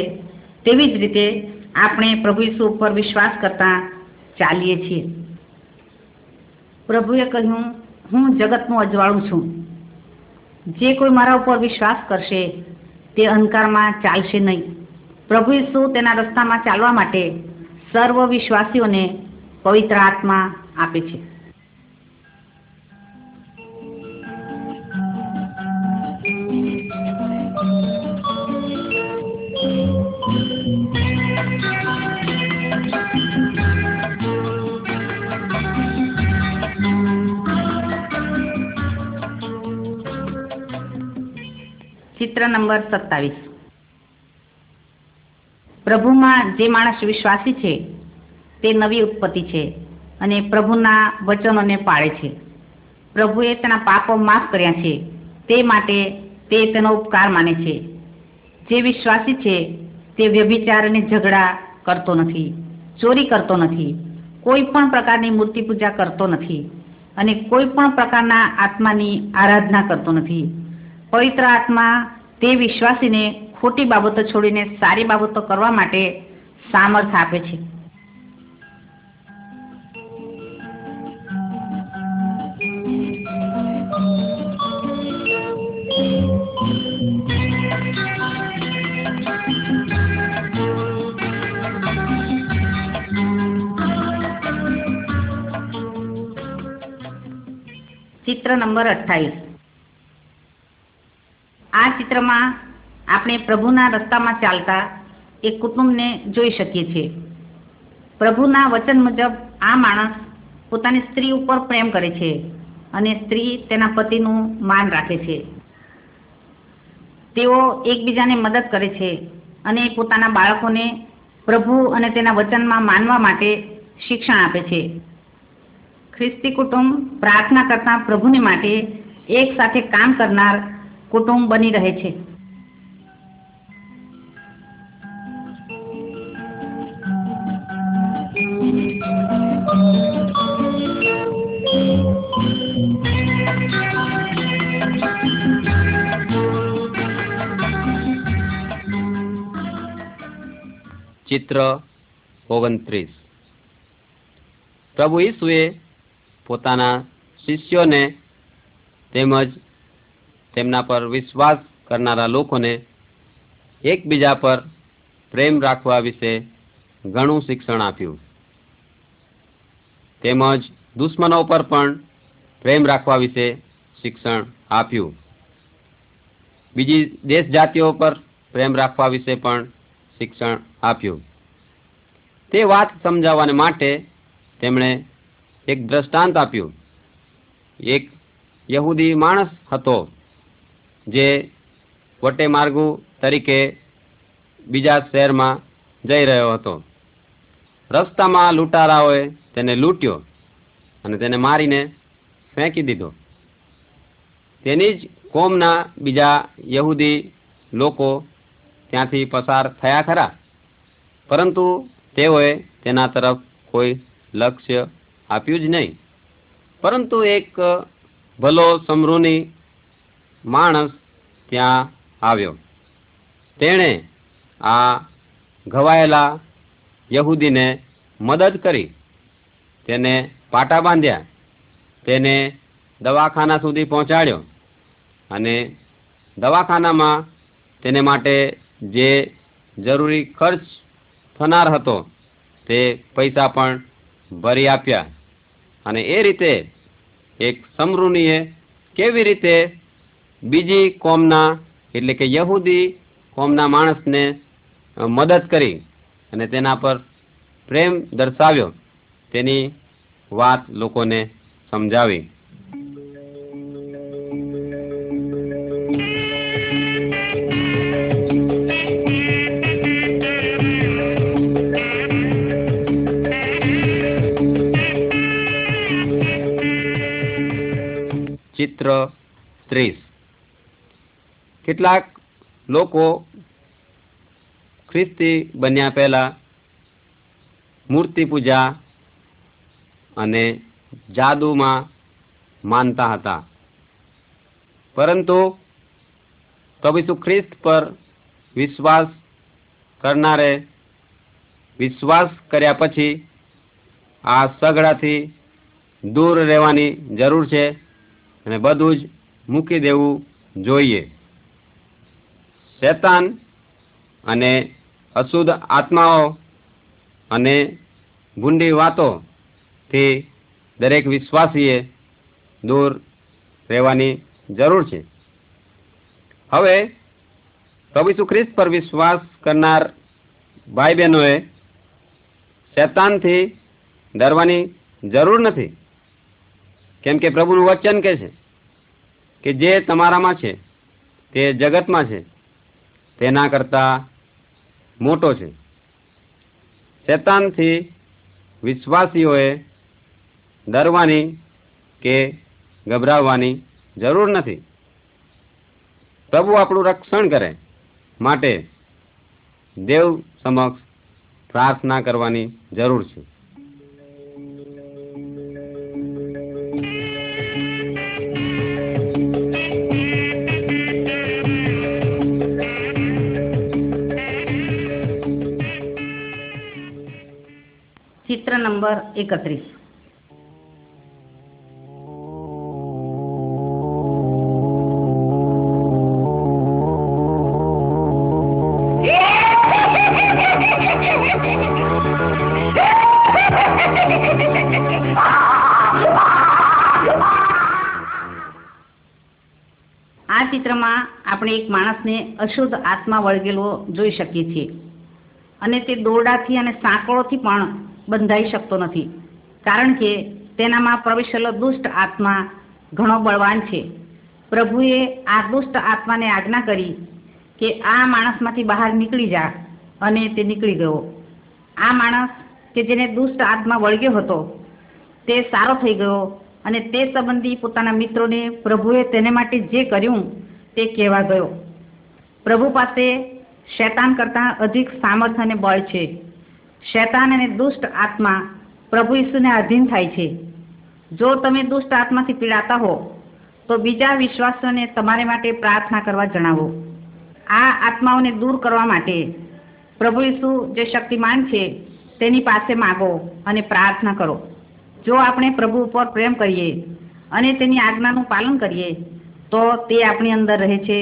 તેવી જ રીતે આપણે પ્રભુ ઈસુ ઉપર વિશ્વાસ કરતા ચાલીએ છીએ। પ્રભુએ કહ્યું, હું જગતનું અજવાળું છું। જે કોઈ મારા ઉપર વિશ્વાસ કરશે તે અંધકારમાં ચાલશે નહીં। પ્રભુ ઈસુ તેના રસ્તામાં ચાલવા માટે સર્વ વિશ્વાસીઓને પવિત્ર આત્મા આપે છે। ચિત્ર નંબર સત્તાવીસ। પ્રભુમાં જે માણસ વિશ્વાસી છે તે નવી ઉત્પત્તિ છે અને પ્રભુના વચનોને પાળે છે। પ્રભુએ તેના પાપો માફ કર્યા છે તે માટે તે તેનો ઉપકાર માને છે। જે વિશ્વાસી છે તે વ્યભિચાર અને ઝઘડા કરતો નથી, ચોરી કરતો નથી, કોઈ પણ પ્રકારની મૂર્તિ પૂજા કરતો નથી અને કોઈ પણ પ્રકારના આત્માની આરાધના કરતો નથી। પવિત્ર આત્મા તે વિશ્વાસીને ખોટી બાબતો છોડીને સારી બાબતો કરવા માટે સામર્થ્ય આપે છે। ચિત્ર નંબર અઠ્ઠાવીસ। આ ચિત્રમાં આપણે પ્રભુના રસ્તામાં ચાલતા એક કુટુંબને જોઈ શકીએ છીએ। પ્રભુના વચન મુજબ આ માણસ પોતાની સ્ત્રી ઉપર પ્રેમ કરે છે અને સ્ત્રી તેના પતિનું માન રાખે છે। તેઓ એકબીજાને મદદ કરે છે અને પોતાના બાળકોને પ્રભુ અને તેના વચનમાં માનવા માટે શિક્ષણ આપે છે। ખ્રિસ્તી કુટુંબ પ્રાર્થના કરતા પ્રભુને માટે એક સાથે કામ કરનાર કુટુંબ બની રહે છે। ચિત્ર ઓગણત્રીસ। પ્રભુ ઈસુએ પોતાના શિષ્યોને તેમજ તેમના પર વિશ્વાસ કરનારા લોકોને એકબીજા પર પ્રેમ રાખવા વિશે ઘણું શિક્ષણ આપ્યું તેમજ દુશ્મનો પર પણ પ્રેમ રાખવા વિશે શિક્ષણ આપ્યું. બીજી દેશ જાતિઓ પર પ્રેમ રાખવા વિશે પણ શિક્ષણ આપ્યું. તે વાત સમજાવવાને માટે તેમણે એક દ્રષ્ટાંત આપ્યું. એક યહૂદી માણસ હતો જે વટેમાર્ગુ તરીકે બીજા શહેરમાં જઈ રહ્યો હતો. રસ્તામાં લૂંટારાઓએ તેને લૂંટ્યો અને તેને મારીને ફેંકી દીધો. તેની જ કોમના બીજા યહૂદી લોકો ત્યાંથી પસાર થયા ખરા, પરંતુ તેઓએ તેના તરફ કોઈ લક્ષ્ય આપ્યું જ નહીં. પરંતુ એક ભલો સમૃની માણસ ત્યાં આવ્યો. તેણે આ ઘવાયેલા યહૂદીને મદદ કરી, તેને પાટા બાંધ્યા, તેને દવાખાના સુધી પહોંચાડ્યો અને દવાખાનામાં તેને માટે જે જરૂરી ખર્ચ થનાર હતો તે પૈસા પણ ભરી આપ્યા. અને એ રીતે એક સમૃનીએ કેવી રીતે બીજી કોમના એટલે કે યહૂદી કોમના માણસને મદદ કરી અને તેના પર પ્રેમ દર્શાવ્યો તેની વાત લોકોને સમજાવી. ચિત્ર ત્રીસ. કેટલાક લોકો ખ્રિસ્તી બન્યા પહેલા મૂર્તિ પૂજા અને જાદુમાં માનતા હતા, પરંતુ પ્રભુ ખ્રિસ્ત પર વિશ્વાસ કરનારે વિશ્વાસ કર્યા પછી આ સઘળાથી દૂર રહેવાની જરૂર છે અને બધું જ મૂકી દેવું જોઈએ. શેતાન અને અશુદ્ધ આત્માઓ અને ભૂંડી વાતોથી દરેક વિશ્વાસીએ દૂર રહેવાની જરૂર છે. હવે પ્રભુ ઈસુ ખ્રિસ્ત પર વિશ્વાસ કરનાર ભાઈ બહેનોએ શેતાનથી ડરવાની જરૂર નથી, કેમ કે પ્રભુનું વચન કહે છે કે જે તમારામાં છે તે જગતમાં છે તેના કરતાં મોટો છે. શેતાનથી વિશ્વાસીઓએ ડરવાની કે ગભરાવવાની જરૂર નથી. પ્રભુ આપણું રક્ષણ કરે માટે દેવ સમક્ષ પ્રાર્થના કરવાની જરૂર છે. चित्र नंबर एकत्रीस. आ चित्र में अपने एक मानस ने अशुद्ध आत्मा वर्गेलो जोई शकीए छीए अने ते दोरडाथी अने सांकळोथी पण બંધાઈ શકતો નથી, કારણ કે તેનામાં પ્રવેશેલો દુષ્ટ આત્મા ઘણો બળવાન છે. પ્રભુએ આ દુષ્ટ આત્માને આજ્ઞા કરી કે આ માણસમાંથી બહાર નીકળી જા, અને તે નીકળી ગયો. આ માણસ કે જેને દુષ્ટ આત્મા વળગ્યો હતો તે સારો થઈ ગયો અને તે સંબંધી પોતાના મિત્રોને પ્રભુએ તેને માટે જે કર્યું તે કહેવા ગયો. પ્રભુ પાસે શેતાન કરતાં અધિક સામર્થ અને બળ છે. શેતાન અને દુષ્ટ આત્મા પ્રભુ ઈસુને આધીન થાય છે. જો તમે દુષ્ટ આત્માથી પીડાતા હો તો બીજા વિશ્વાસીઓને તમારે માટે પ્રાર્થના કરવા જણાવો. આ આત્માઓને દૂર કરવા માટે પ્રભુ ઈસુ જે શક્તિમાન છે તેની પાસે માગો અને પ્રાર્થના કરો. જો આપણે પ્રભુ ઉપર પ્રેમ કરીએ અને તેની આજ્ઞાનું પાલન કરીએ તો તે આપણી અંદર રહે છે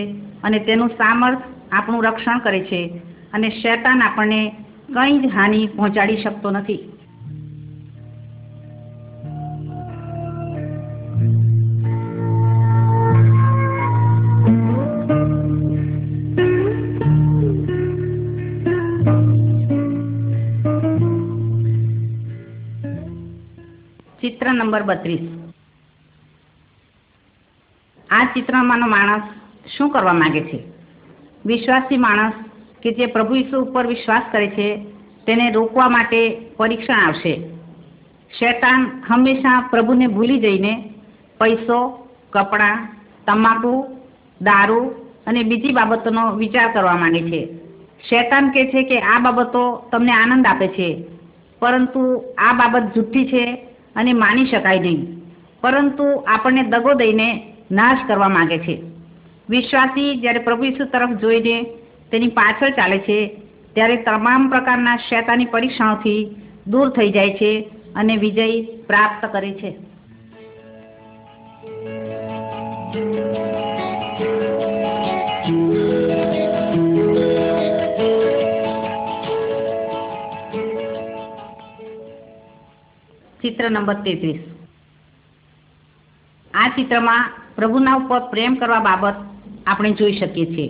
અને તેનું સામર્થ આપણું રક્ષણ કરે છે અને શેતાન આપણને કંઈ જ હાનિ પહોંચાડી શકતો નથી. ચિત્ર નંબર બત્રીસ. આ ચિત્રમાંનો માણસ શું કરવા માંગે છે? વિશ્વાસી માણસ કે જે પ્રભુ ઈસુ ઉપર વિશ્વાસ કરે છે તેને રોકવા માટે પરીક્ષણ આવશે. શેતાન હંમેશા પ્રભુને ભૂલી જઈને પૈસો, કપડાં, તમાકુ, દારૂ અને બીજી બાબતોનો વિચાર કરવા માંગે છે. શેતાન કહે છે કે આ બાબતો તમને આનંદ આપે છે, પરંતુ આ બાબત જુઠ્ઠી છે અને માની શકાય નહીં, પરંતુ આપણને દગો દઈને નાશ કરવા માંગે છે. વિશ્વાસી જ્યારે પ્રભુ ઈસુ તરફ જોઈને તેની પાછળ ચાલે છે ત્યારે તમામ પ્રકારના શેતાની પરીક્ષણોથી દૂર થઈ જાય છે અને વિજય પ્રાપ્ત કરે છે. ચિત્ર નંબર તેત્રીસ. આ ચિત્રમાં પ્રભુના ઉપર પ્રેમ કરવા બાબત આપણે જોઈ શકીએ છીએ.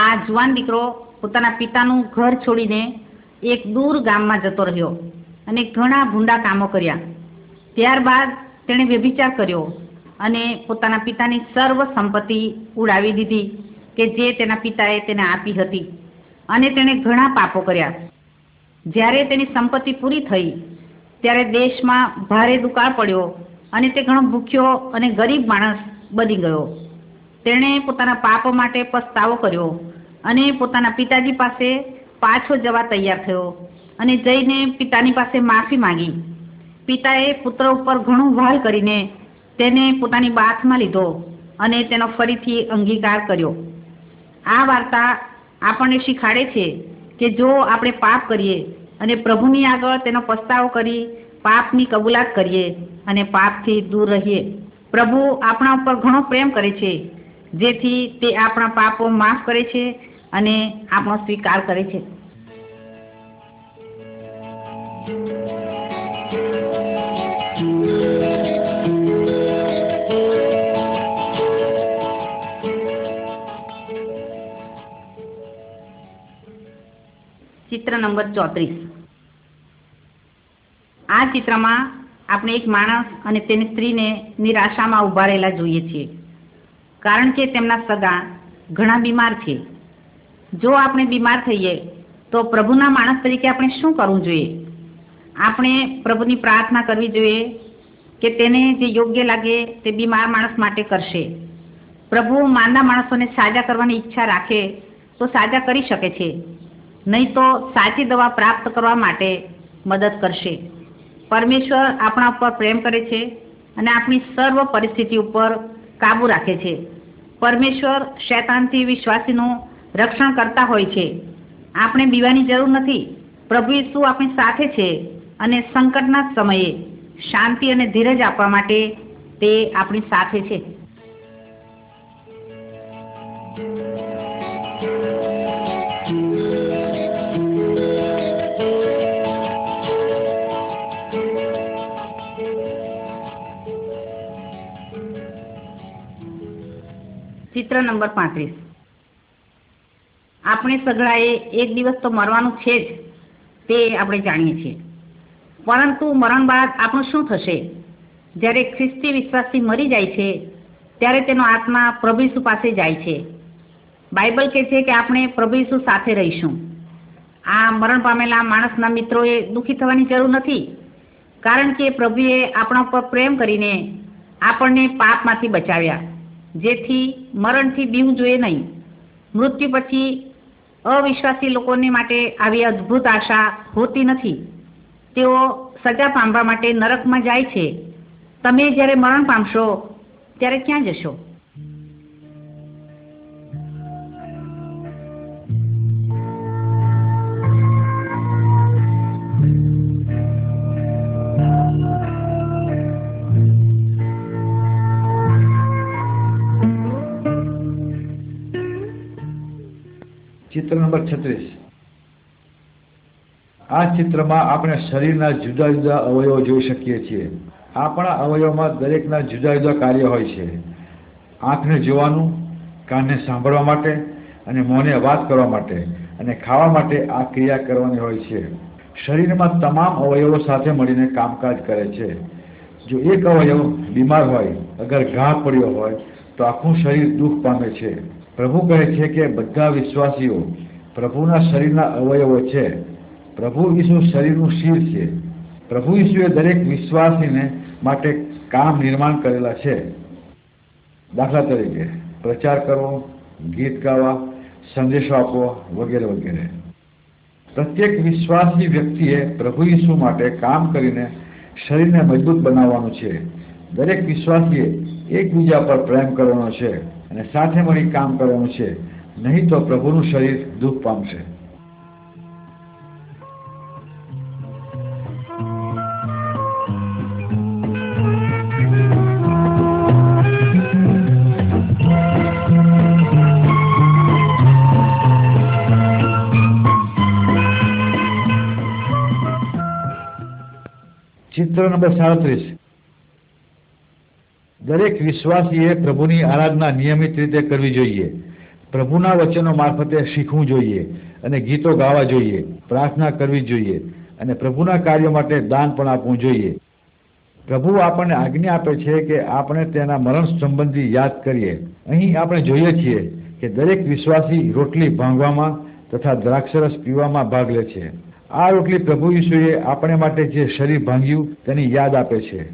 આ જુવાન દીકરો પોતાના પિતાનું ઘર છોડીને એક દૂર ગામમાં જતો રહ્યો અને ઘણા ભૂંડા કામો કર્યા. ત્યારબાદ તેણે વ્યભિચાર કર્યો અને પોતાના પિતાની સર્વ સંપત્તિ ઉડાવી દીધી કે જે તેના પિતાએ તેને આપી હતી, અને તેણે ઘણા પાપો કર્યા. જ્યારે તેની સંપત્તિ પૂરી થઈ ત્યારે દેશમાં ભારે દુકાળ પડ્યો અને તે ઘણો ભૂખ્યો અને ગરીબ માણસ બની ગયો. તેણે પોતાના પાપો માટે પસ્તાવો કર્યો અને પોતાના પિતાજી પાસે પાછો જવા તૈયાર થયો અને જઈને પિતાની પાસે માફી માંગી. પિતાએ પુત્ર ઉપર ઘણું વહાલ કરીને તેને પોતાની બાથમાં લીધો અને તેનો ફરીથી અંગીકાર કર્યો. આ વાર્તા આપણને શીખવાડે છે કે જો આપણે પાપ કરીએ અને પ્રભુની આગળ તેનો પસ્તાવો કરી પાપની કબૂલાત કરીએ અને પાપથી દૂર રહીએ, પ્રભુ આપણા ઉપર ઘણો પ્રેમ કરે છે, જેથી તે આપણા પાપો માફ કરે છે અને આપણો સ્વીકાર કરે છે. ચિત્ર નંબર ચોત્રીસ. આ ચિત્રમાં આપણે એક માણસ અને તેની સ્ત્રીને નિરાશામાં ઊભા રહેલા જોઈએ છીએ, કારણ કે તેમના સગા ઘણા બીમાર છે. જો આપણે બીમાર થઈએ તો પ્રભુના માણસ તરીકે આપણે શું કરવું જોઈએ? આપણે પ્રભુની પ્રાર્થના કરવી જોઈએ કે તેને જે યોગ્ય લાગે તે બીમાર માણસ માટે કરશે. પ્રભુ માંદા માણસોને સાજા કરવાની ઈચ્છા રાખે તો સાજા કરી શકે છે, નહીં તો સાચી દવા પ્રાપ્ત કરવા માટે મદદ કરશે. પરમેશ્વર આપણા ઉપર પ્રેમ કરે છે અને આપણી સર્વ પરિસ્થિતિ ઉપર કાબુ રાખે છે. પરમેશ્વર શૈતાનથી વિશ્વાસીનું રક્ષણ કરતા હોય છે. આપણે બીવાની જરૂર નથી. પ્રભુ ઈસુ આપણી સાથે છે અને સંકટના સમયે શાંતિ અને ધીરજ આપવા માટે તે આપણી સાથે છે. ચિત્ર નંબર પાંત્રીસ. આપણે સઘળાએ એક દિવસ તો મરવાનું છે જ, તે આપણે જાણીએ છીએ, પરંતુ મરણ બાદ આપણું શું થશે? જ્યારે ખ્રિસ્તી વિશ્વાસી મરી જાય છે ત્યારે તેનો આત્મા પ્રભુ ઈસુ પાસે જાય છે. બાઇબલ કહે છે કે આપણે પ્રભુ ઈસુ સાથે રહીશું. આ મરણ પામેલા માણસના મિત્રોએ દુઃખી થવાની જરૂર નથી, કારણ કે પ્રભુએ આપણા ઉપર પ્રેમ કરીને આપણને પાપમાંથી બચાવ્યા, જેથી મરણથી બીવું જોઈએ નહીં. મૃત્યુ પછી અવિશ્વાસી લોકોને માટે આવી અદ્ભુત આશા હોતી નથી. તેઓ સજા પામવા માટે નરકમાં જાય છે. તમે જ્યારે મરણ પામશો ત્યારે ક્યાં જશો? चित्र नंबर छत्तीस. આ ચિત્રમાં આપણે શરીરના જુદા જુદા અવયવો જોઈ શકીએ છીએ. આપણા અવયવમાં દરેકના જુદા જુદા કાર્ય હોય છે. આંખને જોવાનું, કાનને સાંભળવા માટે અને મોંને વાત કરવા માટે અને ખાવા માટે આ ક્રિયા કરવાની હોય છે. શરીરમાં તમામ અવયવો સાથે મળીને કામકાજ કરે છે. જો એક અવયવ બીમાર હોય, અગર ઘા પડ્યો હોય તો આખું શરીર દુઃખ પામે છે. પ્રભુ કહે છે કે બધા વિશ્વાસીઓ પ્રભુના શરીરના અવયવો છે. પ્રભુ ઈસુ શરીરનું શિર છે. પ્રભુ ઈસુએ દરેક વિશ્વાસીને માટે કામ નિર્માણ કરેલા છે. દાખલા તરીકે પ્રચાર કરવો, ગીત ગાવા, સંદેશો આપવો વગેરે વગેરે. પ્રત્યેક વિશ્વાસી વ્યક્તિએ પ્રભુ ઈસુ માટે કામ કરીને શરીરને મજબૂત બનાવવાનું છે. દરેક વિશ્વાસીએ એકબીજા પર પ્રેમ કરવાનો છે અને સાથે મળી કામ કરવાનું છે, નહીં તો પ્રભુનું શરીર દુઃખ પામશે. ચિત્ર નંબર સાડત્રીસ. દરેક વિશ્વાસીએ પ્રભુની આરાધના નિયમિત રીતે કરવી જોઈએ. પ્રભુના વચનો મારફતે શીખવું જોઈએ અને ગીતો ગાવા જોઈએ. પ્રાર્થના કરવી જોઈએ અને પ્રભુના કાર્યો માટે દાન પણ આપવું જોઈએ. પ્રભુ આપણને આજ્ઞા આપે છે કે આપણે તેના મરણ સંબંધી યાદ કરીએ. અહીં આપણે જોઈએ છીએ કે દરેક વિશ્વાસી રોટલી ભાંગવામાં તથા દ્રાક્ષરસ પીવામાં ભાગ લે છે. આ રોટલી પ્રભુ ઈશુએ આપણે માટે જે શરીર ભાંગ્યું તેની યાદ આપે છે.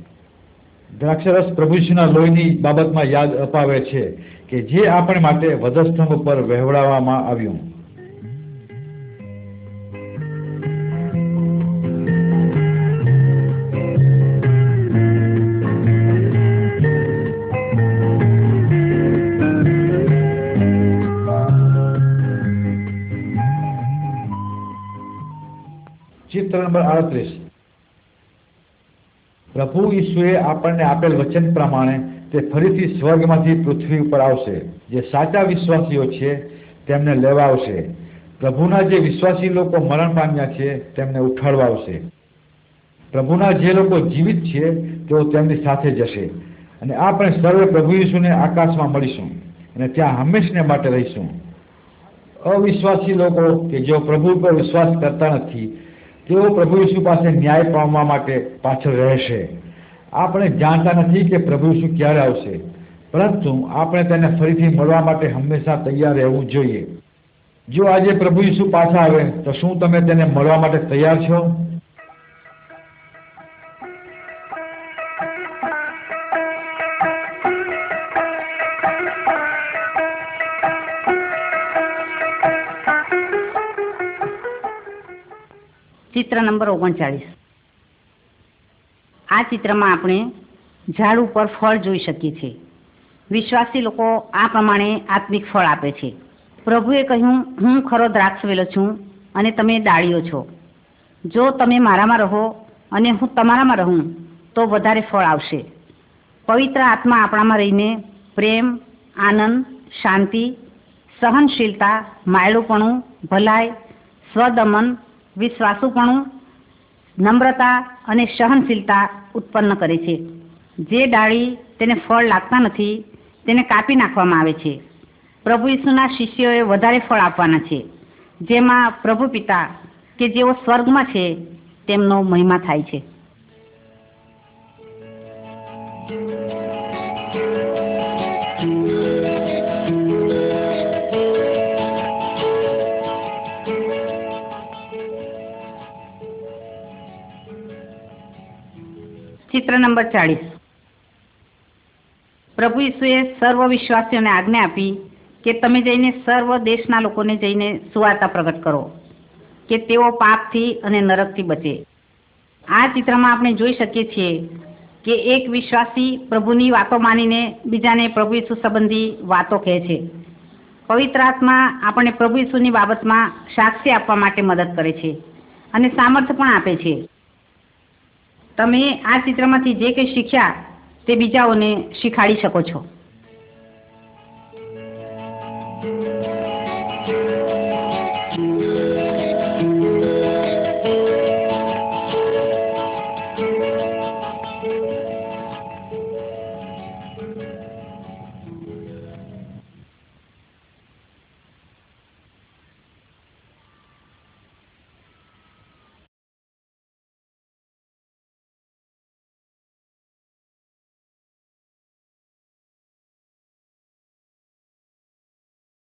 દ્રાક્ષરસ પ્રભુ ઈશુના લોહીની બાબતમાં યાદ અપાવે છે કે જે આપણે માટે વધસ્તંભ પર વહેવડાવવામાં આવ્યું. આડત્રીસ. પ્રભુ ઈશુએ આપણને આપેલ વચન પ્રમાણે તે ફરીથી સ્વર્ગમાંથી પૃથ્વી ઉપર આવશે. જે સાચા વિશ્વાસીઓ છે તેમને લેવા આવશે. પ્રભુના જે વિશ્વાસી લોકો મરણ પામ્યા છે તેમને ઉઠાડવા આવશે. પ્રભુના જે લોકો જીવિત છે તેઓ તેમની સાથે જશે અને આપણે સર્વે પ્રભુ ઈશુને આકાશમાં મળીશું અને ત્યાં હંમેશને માટે રહીશું. અવિશ્વાસી લોકો કે જેઓ પ્રભુ પર વિશ્વાસ કરતા નથી તેઓ પ્રભુ ઈસુ પાસે ન્યાય પામવા માટે પાછળ રહેશે. આપણે જાણતા નથી કે પ્રભુ ઈસુ ક્યારે આવશે, પરંતુ આપણે તેને ફરીથી મળવા માટે હંમેશા તૈયાર રહેવું જોઈએ. જો આજે પ્રભુ ઈસુ પાછા આવે તો શું તમે તેને મળવા માટે તૈયાર છો? ચિત્ર નંબર ઓગણચાળીસ. આ ચિત્રમાં આપણે ઝાડ ઉપર ફળ જોઈ શકીએ છીએ. વિશ્વાસી લોકો આ પ્રમાણે આત્મિક ફળ આપે છે. પ્રભુએ કહ્યું, હું ખરો દ્રાક્ષવેલો છું અને તમે ડાળીઓ છો. જો તમે મારામાં રહો અને હું તમારામાં રહું તો વધારે ફળ આવશે. પવિત્ર આત્મા આપણામાં રહીને પ્રેમ, આનંદ, શાંતિ, સહનશીલતા, માયડુપણું, ભલાઈ, સ્વદમન, વિશ્વાસુપણું, નમ્રતા અને સહનશીલતા ઉત્પન્ન કરે છે. જે ડાળી તેને ફળ લાગતા નથી તેને કાપી નાખવામાં આવે છે. પ્રભુ ઈસુના શિષ્યોએ વધારે ફળ આપવાના છે, જેમાં પ્રભુ પિતા કે જેઓ સ્વર્ગમાં છે તેમનો મહિમા થાય છે. ચિત્ર નંબર ચાલીસ. પ્રભુ ઈસુએ સર્વ વિશ્વાસીઓને આજ્ઞા આપી કે તમે જઈને સર્વ દેશના લોકોને જઈને સુવાર્તા પ્રગટ કરો કે તેઓ પાપથી અને નરકથી બચે. આ ચિત્રમાં આપણે જોઈ શકીએ છીએ કે એક વિશ્વાસી પ્રભુની વાતો માનીને બીજાને પ્રભુ ઈસુ સંબંધી વાતો કહે છે. પવિત્ર આત્મા આપણને પ્રભુ ઈસુની બાબતમાં સાક્ષી આપવા માટે મદદ કરે છે અને સામર્થ્ય પણ આપે છે. તમે આ ચિત્રમાંથી જે કંઈ શીખ્યા તે બીજાઓને શીખાડી શકો છો.